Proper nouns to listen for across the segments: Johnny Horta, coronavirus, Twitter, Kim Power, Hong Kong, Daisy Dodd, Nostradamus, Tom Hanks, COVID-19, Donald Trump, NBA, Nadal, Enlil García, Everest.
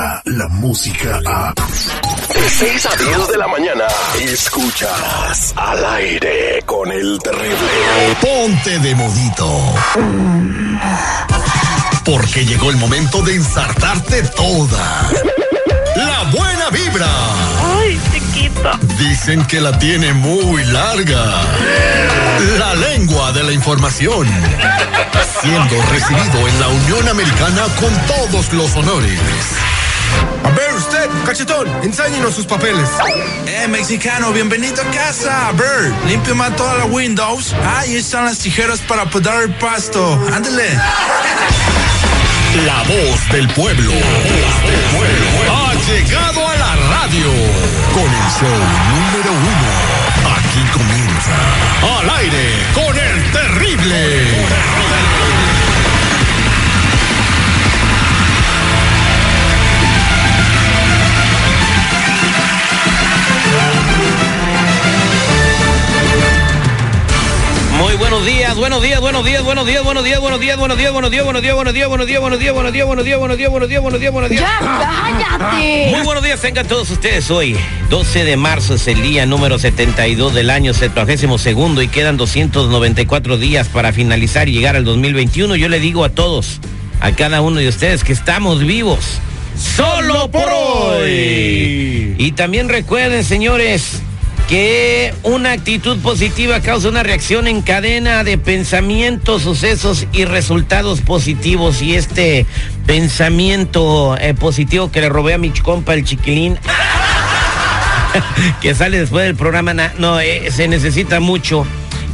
Llega la música a... De 6 a 10 de la mañana, escuchas Al Aire con el Terrible. Ponte de modito, porque llegó el momento de ensartarte toda la buena vibra. Ay, chiquita. Dicen que la tiene muy larga, la lengua de la información, siendo recibido en la Unión Americana con todos los honores. A ver usted, cachetón, enséñenos sus papeles. Mexicano, bienvenido a casa. A ver, limpio más todas las windows. Ahí están las tijeras para podar el pasto. Ándale. La voz del pueblo, ha llegado a la radio con el show número uno. Aquí comienza Al Aire con el Terrible. Muy buenos días. Ya, cállate. Muy buenos días, tengan todos ustedes hoy. 12 de marzo es el día número 72 del año 72 y quedan 294 días para finalizar y llegar al 2021. Yo le digo a todos, a cada uno de ustedes, que estamos vivos solo por hoy. Y también recuerden, señores, que una actitud positiva causa una reacción en cadena de pensamientos, sucesos y resultados positivos. Y este pensamiento positivo que le robé a mi compa el chiquilín, que sale después del programa, se necesita mucho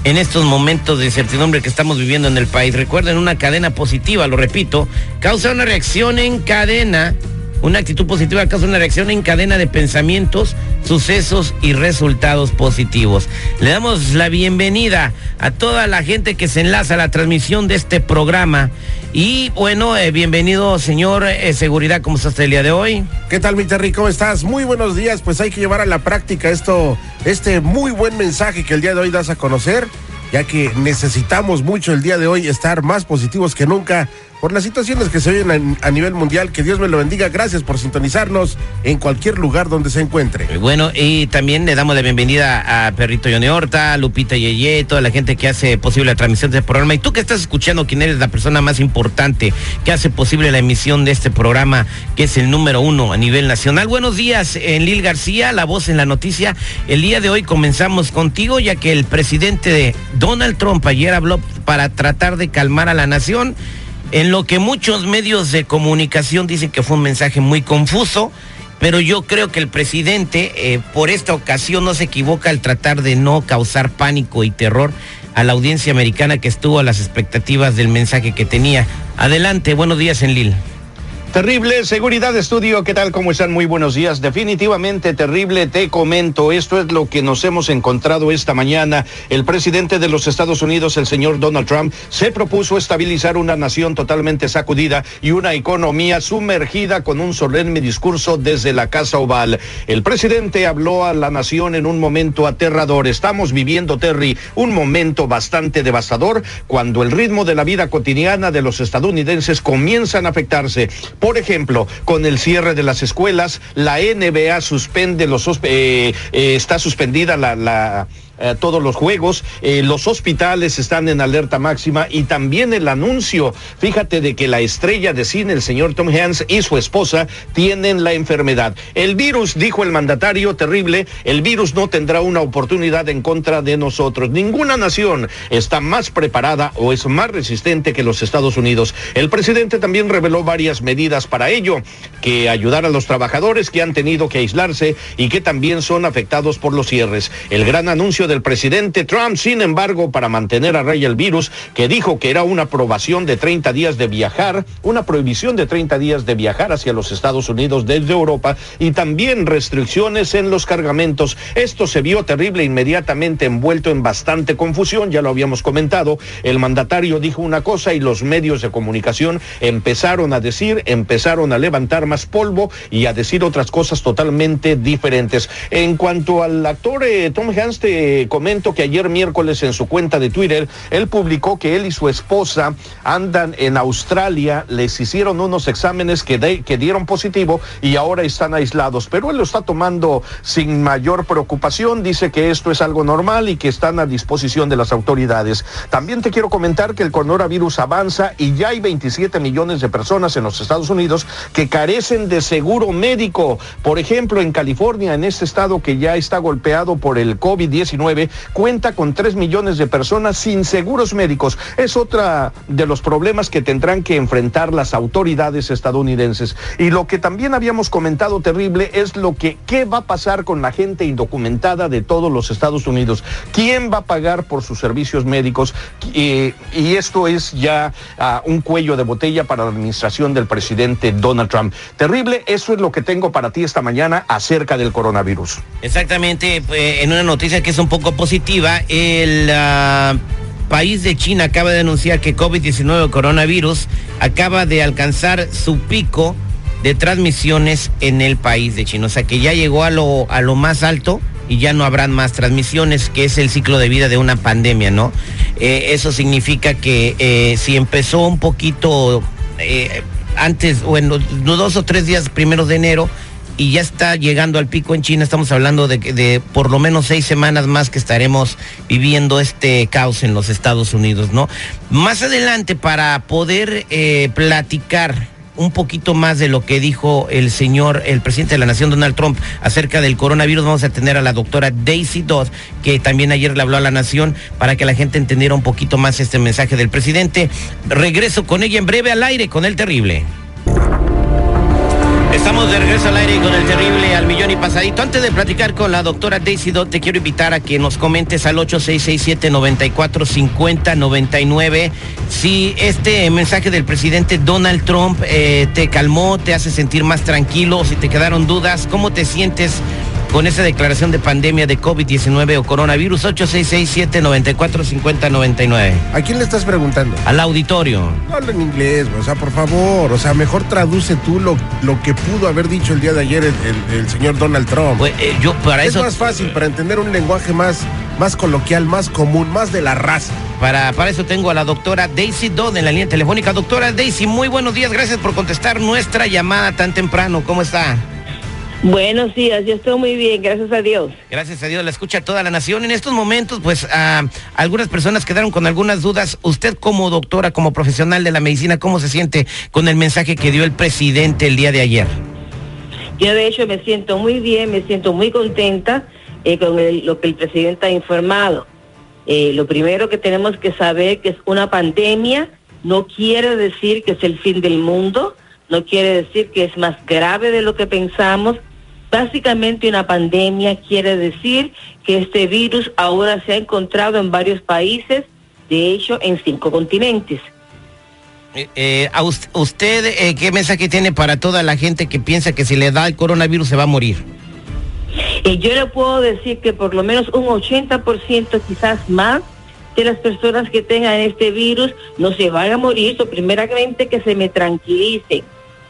en estos momentos de incertidumbre que estamos viviendo en el país. Recuerden, una cadena positiva, lo repito, causa una reacción en cadena. Una actitud positiva causa una reacción en cadena de pensamientos, sucesos y resultados positivos. Le damos la bienvenida a toda la gente que se enlaza a la transmisión de este programa. Y bueno, bienvenido, señor Seguridad, ¿cómo estás el día de hoy? ¿Qué tal, mi Terry? ¿Cómo estás? Muy buenos días. Pues hay que llevar a la práctica esto, este muy buen mensaje que el día de hoy das a conocer, ya que necesitamos mucho el día de hoy estar más positivos que nunca por las situaciones que se oyen a nivel mundial. Que Dios me lo bendiga, gracias por sintonizarnos en cualquier lugar donde se encuentre. Bueno, y también le damos la bienvenida a Perrito Johnny Horta, Lupita Yeye, toda la gente que hace posible la transmisión de este programa. Y tú que estás escuchando, ¿quién eres la persona más importante que hace posible la emisión de este programa, que es el número uno a nivel nacional? Buenos días, Enlil García, la voz en la noticia. El día de hoy comenzamos contigo, ya que el presidente de Donald Trump ayer habló para tratar de calmar a la nación, en lo que muchos medios de comunicación dicen que fue un mensaje muy confuso, pero yo creo que el presidente por esta ocasión no se equivoca al tratar de no causar pánico y terror a la audiencia americana, que estuvo a las expectativas del mensaje que tenía. Adelante, buenos días, Enlil. Terrible, Seguridad Estudio, ¿qué tal? ¿Cómo están? Muy buenos días. Definitivamente, Terrible, te comento, esto es lo que nos hemos encontrado esta mañana. El presidente de los Estados Unidos, el señor Donald Trump, se propuso estabilizar una nación totalmente sacudida y una economía sumergida con un solemne discurso desde la Casa Oval. El presidente habló a la nación en un momento aterrador. Estamos viviendo, Terry, un momento bastante devastador cuando el ritmo de la vida cotidiana de los estadounidenses comienzan a afectarse. Por ejemplo, con el cierre de las escuelas, la NBA suspende los está suspendida todos los juegos, los hospitales están en alerta máxima, y también el anuncio, fíjate, de que la estrella de cine, el señor Tom Hanks, y su esposa tienen la enfermedad. El virus, dijo el mandatario, Terrible, el virus no tendrá una oportunidad en contra de nosotros. Ninguna nación está más preparada o es más resistente que los Estados Unidos. El presidente también reveló varias medidas para ello, que ayudar a los trabajadores que han tenido que aislarse y que también son afectados por los cierres. El gran anuncio del presidente Trump, sin embargo, para mantener a raya el virus, que dijo que era una prohibición de 30 días de viajar, hacia los Estados Unidos desde Europa, y también restricciones en los cargamentos. Esto se vio, Terrible, inmediatamente envuelto en bastante confusión, ya lo habíamos comentado. El mandatario dijo una cosa y los medios de comunicación empezaron a decir, empezaron a levantar más polvo y a decir otras cosas totalmente diferentes. En cuanto al actor Tom Hanks, te comento que ayer miércoles en su cuenta de Twitter, él publicó que él y su esposa andan en Australia, les hicieron unos exámenes que dieron positivo y ahora están aislados, pero él lo está tomando sin mayor preocupación, dice que esto es algo normal y que están a disposición de las autoridades. También te quiero comentar que el coronavirus avanza y ya hay 27 millones de personas en los Estados Unidos que carecen de seguro médico. Por ejemplo, en California, en este estado que ya está golpeado por el COVID-19, cuenta con 3 millones de personas sin seguros médicos. Es otra de los problemas que tendrán que enfrentar las autoridades estadounidenses. Y lo que también habíamos comentado terrible es lo que qué va a pasar con la gente indocumentada de todos los Estados Unidos. ¿Quién va a pagar por sus servicios médicos? Y esto es ya un cuello de botella para la administración del presidente Donald Trump. Terrible, eso es lo que tengo para ti esta mañana acerca del coronavirus. Exactamente, pues, en una noticia que es un poco positiva, el país de China acaba de anunciar que COVID-19, coronavirus, acaba de alcanzar su pico de transmisiones en el país de China. O sea que ya llegó a lo más alto y ya no habrán más transmisiones, que es el ciclo de vida de una pandemia, ¿no? Eso significa que si empezó un poquito antes, o en los 2 o 3 días primeros de enero, y ya está llegando al pico en China, estamos hablando de por lo menos 6 semanas más que estaremos viviendo este caos en los Estados Unidos, ¿no? Más adelante, para poder platicar un poquito más de lo que dijo el presidente de la nación, Donald Trump, acerca del coronavirus, vamos a tener a la doctora Daisy Dodd, que también ayer le habló a la nación, para que la gente entendiera un poquito más este mensaje del presidente. Regreso con ella en breve al aire con El Terrible. Estamos de regreso al aire con El Terrible al millón y pasadito. Antes de platicar con la doctora Daisy Dodd, te quiero invitar a que nos comentes al 8667-945099 si este mensaje del presidente Donald Trump te calmó, te hace sentir más tranquilo, si te quedaron dudas, cómo te sientes con esa declaración de pandemia de COVID-19 o coronavirus. 8667-945099. ¿A quién le estás preguntando? Al auditorio. No hablo en inglés, o sea, por favor, o sea, mejor traduce tú lo que pudo haber dicho el día de ayer el señor Donald Trump. Pues, yo para es eso... más fácil, para entender un lenguaje más coloquial, más común, más de la raza. Para eso tengo a la doctora Daisy Dodd en la línea telefónica. Doctora Daisy, muy buenos días, gracias por contestar nuestra llamada tan temprano. ¿Cómo está? Buenos días, yo estoy muy bien, gracias a Dios. Gracias a Dios, la escucha toda la nación. En estos momentos, pues, algunas personas quedaron con algunas dudas. Usted como doctora, como profesional de la medicina, ¿cómo se siente con el mensaje que dio el presidente el día de ayer? Yo de hecho me siento muy bien, me siento muy contenta con lo que el presidente ha informado. Lo primero que tenemos que saber que es una pandemia, no quiere decir que es el fin del mundo, no quiere decir que es más grave de lo que pensamos. Básicamente una pandemia quiere decir que este virus ahora se ha encontrado en varios países, de hecho en 5 continentes. ¿Usted qué mensaje tiene para toda la gente que piensa que si le da el coronavirus se va a morir? Yo le puedo decir que por lo menos un 80%, quizás más, de las personas que tengan este virus no se van a morir. So, primeramente que se me tranquilicen.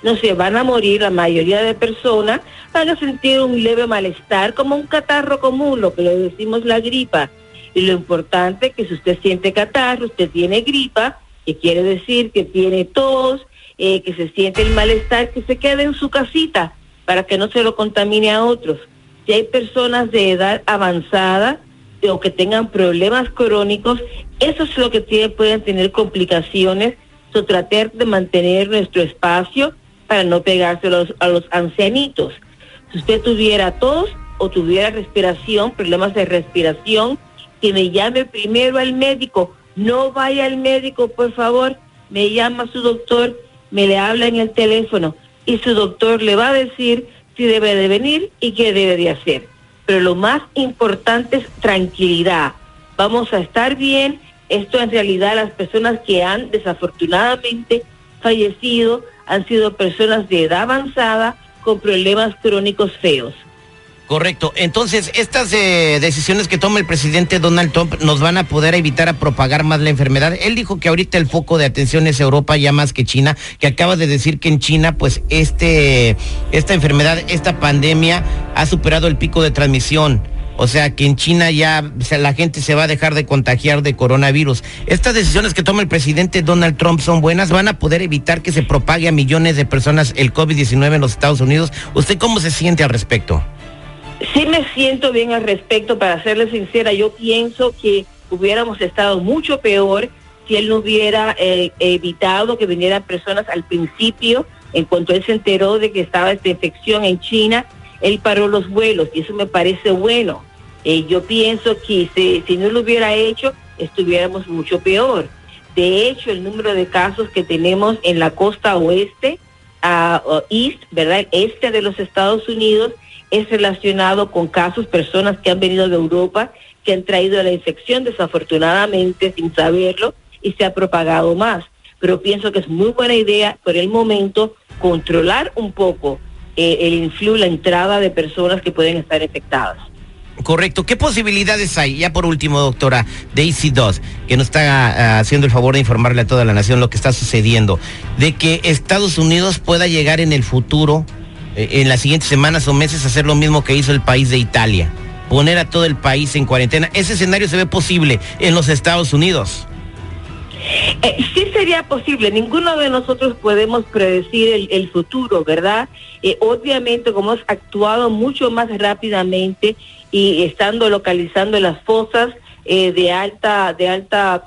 No se van a morir, la mayoría de personas van a sentir un leve malestar, como un catarro común, lo que le decimos la gripa. Y lo importante es que si usted siente catarro, usted tiene gripa, que quiere decir que tiene tos, que se siente el malestar, que se quede en su casita para que no se lo contamine a otros. Si hay personas de edad avanzada o que tengan problemas crónicos, eso es lo que pueden tener complicaciones. So, tratar de mantener nuestro espacio para no pegarse a los ancianitos. Si usted tuviera tos o tuviera respiración, problemas de respiración, que me llame primero al médico. No vaya al médico, por favor, me llama su doctor, me le habla en el teléfono y su doctor le va a decir si debe de venir y qué debe de hacer. Pero lo más importante es tranquilidad. Vamos a estar bien. Esto en realidad, las personas que han desafortunadamente fallecido han sido personas de edad avanzada con problemas crónicos feos. Correcto. Entonces, estas decisiones que toma el presidente Donald Trump nos van a poder evitar a propagar más la enfermedad. Él dijo que ahorita el foco de atención es Europa ya más que China, que acaba de decir que en China, pues, esta enfermedad, esta pandemia ha superado el pico de transmisión. O sea, que en China ya la gente se va a dejar de contagiar de coronavirus. ¿Estas decisiones que toma el presidente Donald Trump son buenas? ¿Van a poder evitar que se propague a millones de personas el COVID-19 en los Estados Unidos? ¿Usted cómo se siente al respecto? Sí me siento bien al respecto, para serle sincera. Yo pienso que hubiéramos estado mucho peor si él no hubiera evitado que vinieran personas al principio. En cuanto él se enteró de que estaba esta infección en China, él paró los vuelos y eso me parece bueno. Yo pienso que si no lo hubiera hecho, estuviéramos mucho peor. De hecho, el número de casos que tenemos en la costa oeste, ¿verdad? Este de los Estados Unidos, es relacionado con casos, personas que han venido de Europa, que han traído la infección desafortunadamente sin saberlo y se ha propagado más. Pero pienso que es muy buena idea por el momento controlar un poco el influjo, la entrada de personas que pueden estar infectadas. Correcto. ¿Qué posibilidades hay? Ya por último, doctora Daisy Dodd, que nos está haciendo el favor de informarle a toda la nación lo que está sucediendo, de que Estados Unidos pueda llegar en el futuro, en las siguientes semanas o meses, a hacer lo mismo que hizo el país de Italia, poner a todo el país en cuarentena? ¿Ese escenario se ve posible en los Estados Unidos? Sí sería posible. Ninguno de nosotros podemos predecir el futuro, ¿verdad? Obviamente, como hemos actuado mucho más rápidamente y estando localizando las fosas de alta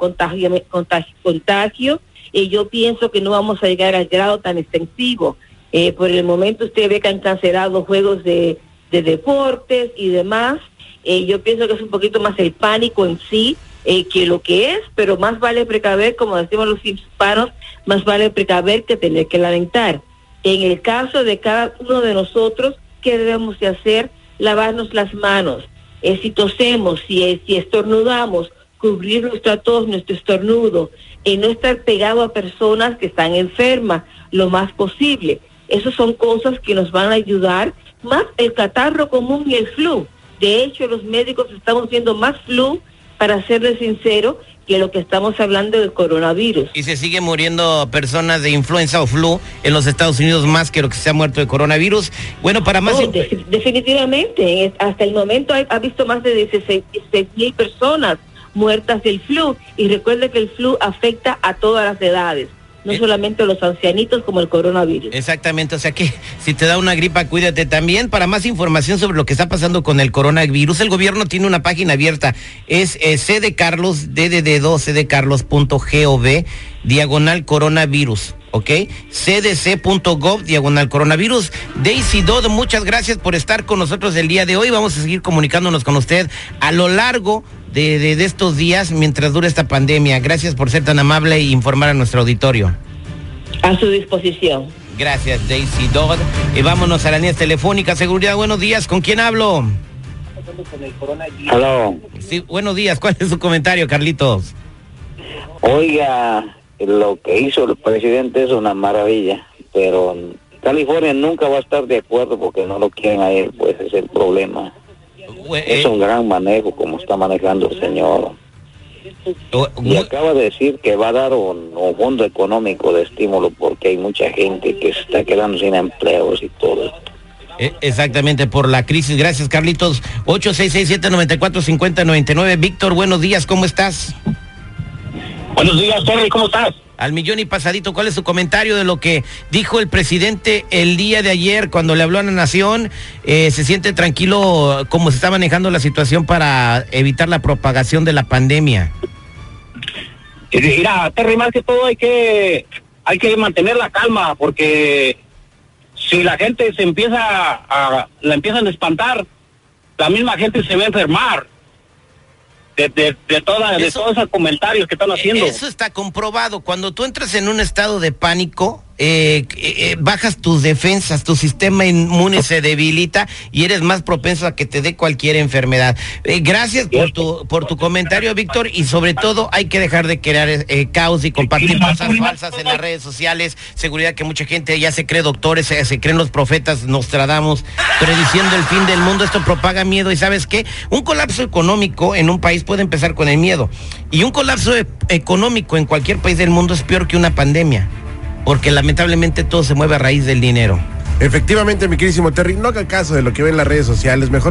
contagio, yo pienso que no vamos a llegar al grado tan extensivo. Por el momento usted ve que han cancelado juegos de deportes y demás. Yo pienso que es un poquito más el pánico en sí que lo que es, pero más vale precaver, como decimos los hispanos, más vale precaver que tener que lamentar. En el caso de cada uno de nosotros, ¿qué debemos de hacer? Lavarnos las manos, si tosemos, si estornudamos, cubrir nuestra tos, nuestro estornudo, no estar pegado a personas que están enfermas lo más posible. Esas son cosas que nos van a ayudar, más el catarro común y el flu. De hecho, los médicos estamos viendo más flu, para serle sincero, que lo que estamos hablando del coronavirus. Y se sigue muriendo personas de influenza o flu en los Estados Unidos más que lo que se ha muerto de coronavirus. Bueno, para más... definitivamente, hasta el momento ha visto más de 16,000 personas muertas del flu. Y recuerde que el flu afecta a todas las edades, no solamente los ancianitos como el coronavirus. Exactamente, o sea que si te da una gripa, cuídate también. Para más información sobre lo que está pasando con el coronavirus, el gobierno tiene una página abierta, es cdcarlos.gov/coronavirus, ¿ok? cdc.gov/coronavirus. Daisy Dodd, muchas gracias por estar con nosotros el día de hoy. Vamos a seguir comunicándonos con usted a lo largo de estos días mientras dure esta pandemia. Gracias por ser tan amable e informar a nuestro auditorio. A su disposición. Gracias, Daisy Dodd. Y vámonos a las líneas telefónicas. Seguridad, buenos días. ¿Con quién hablo? Hola. Sí, buenos días. ¿Cuál es su comentario, Carlitos? Oiga, lo que hizo el presidente es una maravilla, pero California nunca va a estar de acuerdo porque no lo quieren a él, pues es el problema. Es un gran manejo como está manejando el señor. Y acaba de decir que va a dar un fondo económico de estímulo porque hay mucha gente que se está quedando sin empleos y todo. Exactamente, por la crisis. Gracias, Carlitos. 8667-945099. Víctor, buenos días, ¿cómo estás? Buenos días, Terry, ¿cómo estás? Al millón y pasadito. ¿Cuál es su comentario de lo que dijo el presidente el día de ayer cuando le habló a la nación? ¿Se siente tranquilo cómo se está manejando la situación para evitar la propagación de la pandemia? Mira, Terry, más que todo hay que mantener la calma, porque si la gente se empiezan a espantar, la misma gente se va a enfermar. De todos esos comentarios que están haciendo. Eso está comprobado. Cuando tú entras en un estado de pánico, bajas tus defensas, tu sistema inmune se debilita y eres más propenso a que te dé cualquier enfermedad. Gracias por tu comentario, Víctor, y sobre todo hay que dejar de crear caos y compartir cosas falsas en las redes sociales. Seguridad que mucha gente ya se cree doctores, se creen los profetas Nostradamus prediciendo el fin del mundo. Esto propaga miedo, y ¿sabes qué? Un colapso económico en un país puede empezar con el miedo, y un colapso económico en cualquier país del mundo es peor que una pandemia, porque lamentablemente todo se mueve a raíz del dinero. Efectivamente, mi queridísimo Terry, no haga caso de lo que ven las redes sociales, mejor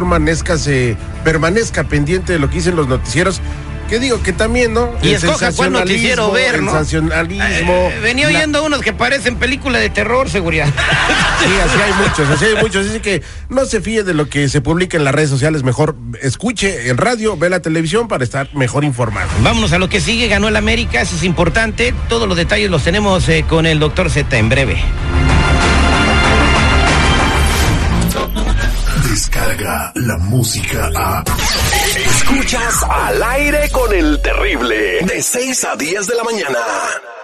permanezca pendiente de lo que dicen los noticieros. Que digo que también, ¿no? Y escoja cuál noticiero ver, ¿no? Sensacionalismo. Venía oyendo unos que parecen película de terror, seguridad. Sí, así hay muchos. Así que no se fíe de lo que se publica en las redes sociales. Mejor escuche el radio, ve la televisión para estar mejor informado. Vámonos a lo que sigue. Ganó el América, eso es importante. Todos los detalles los tenemos con el Dr. Z en breve. Descarga la música a... Escuchas Al Aire con el Terrible, de 6 a 10 de la mañana.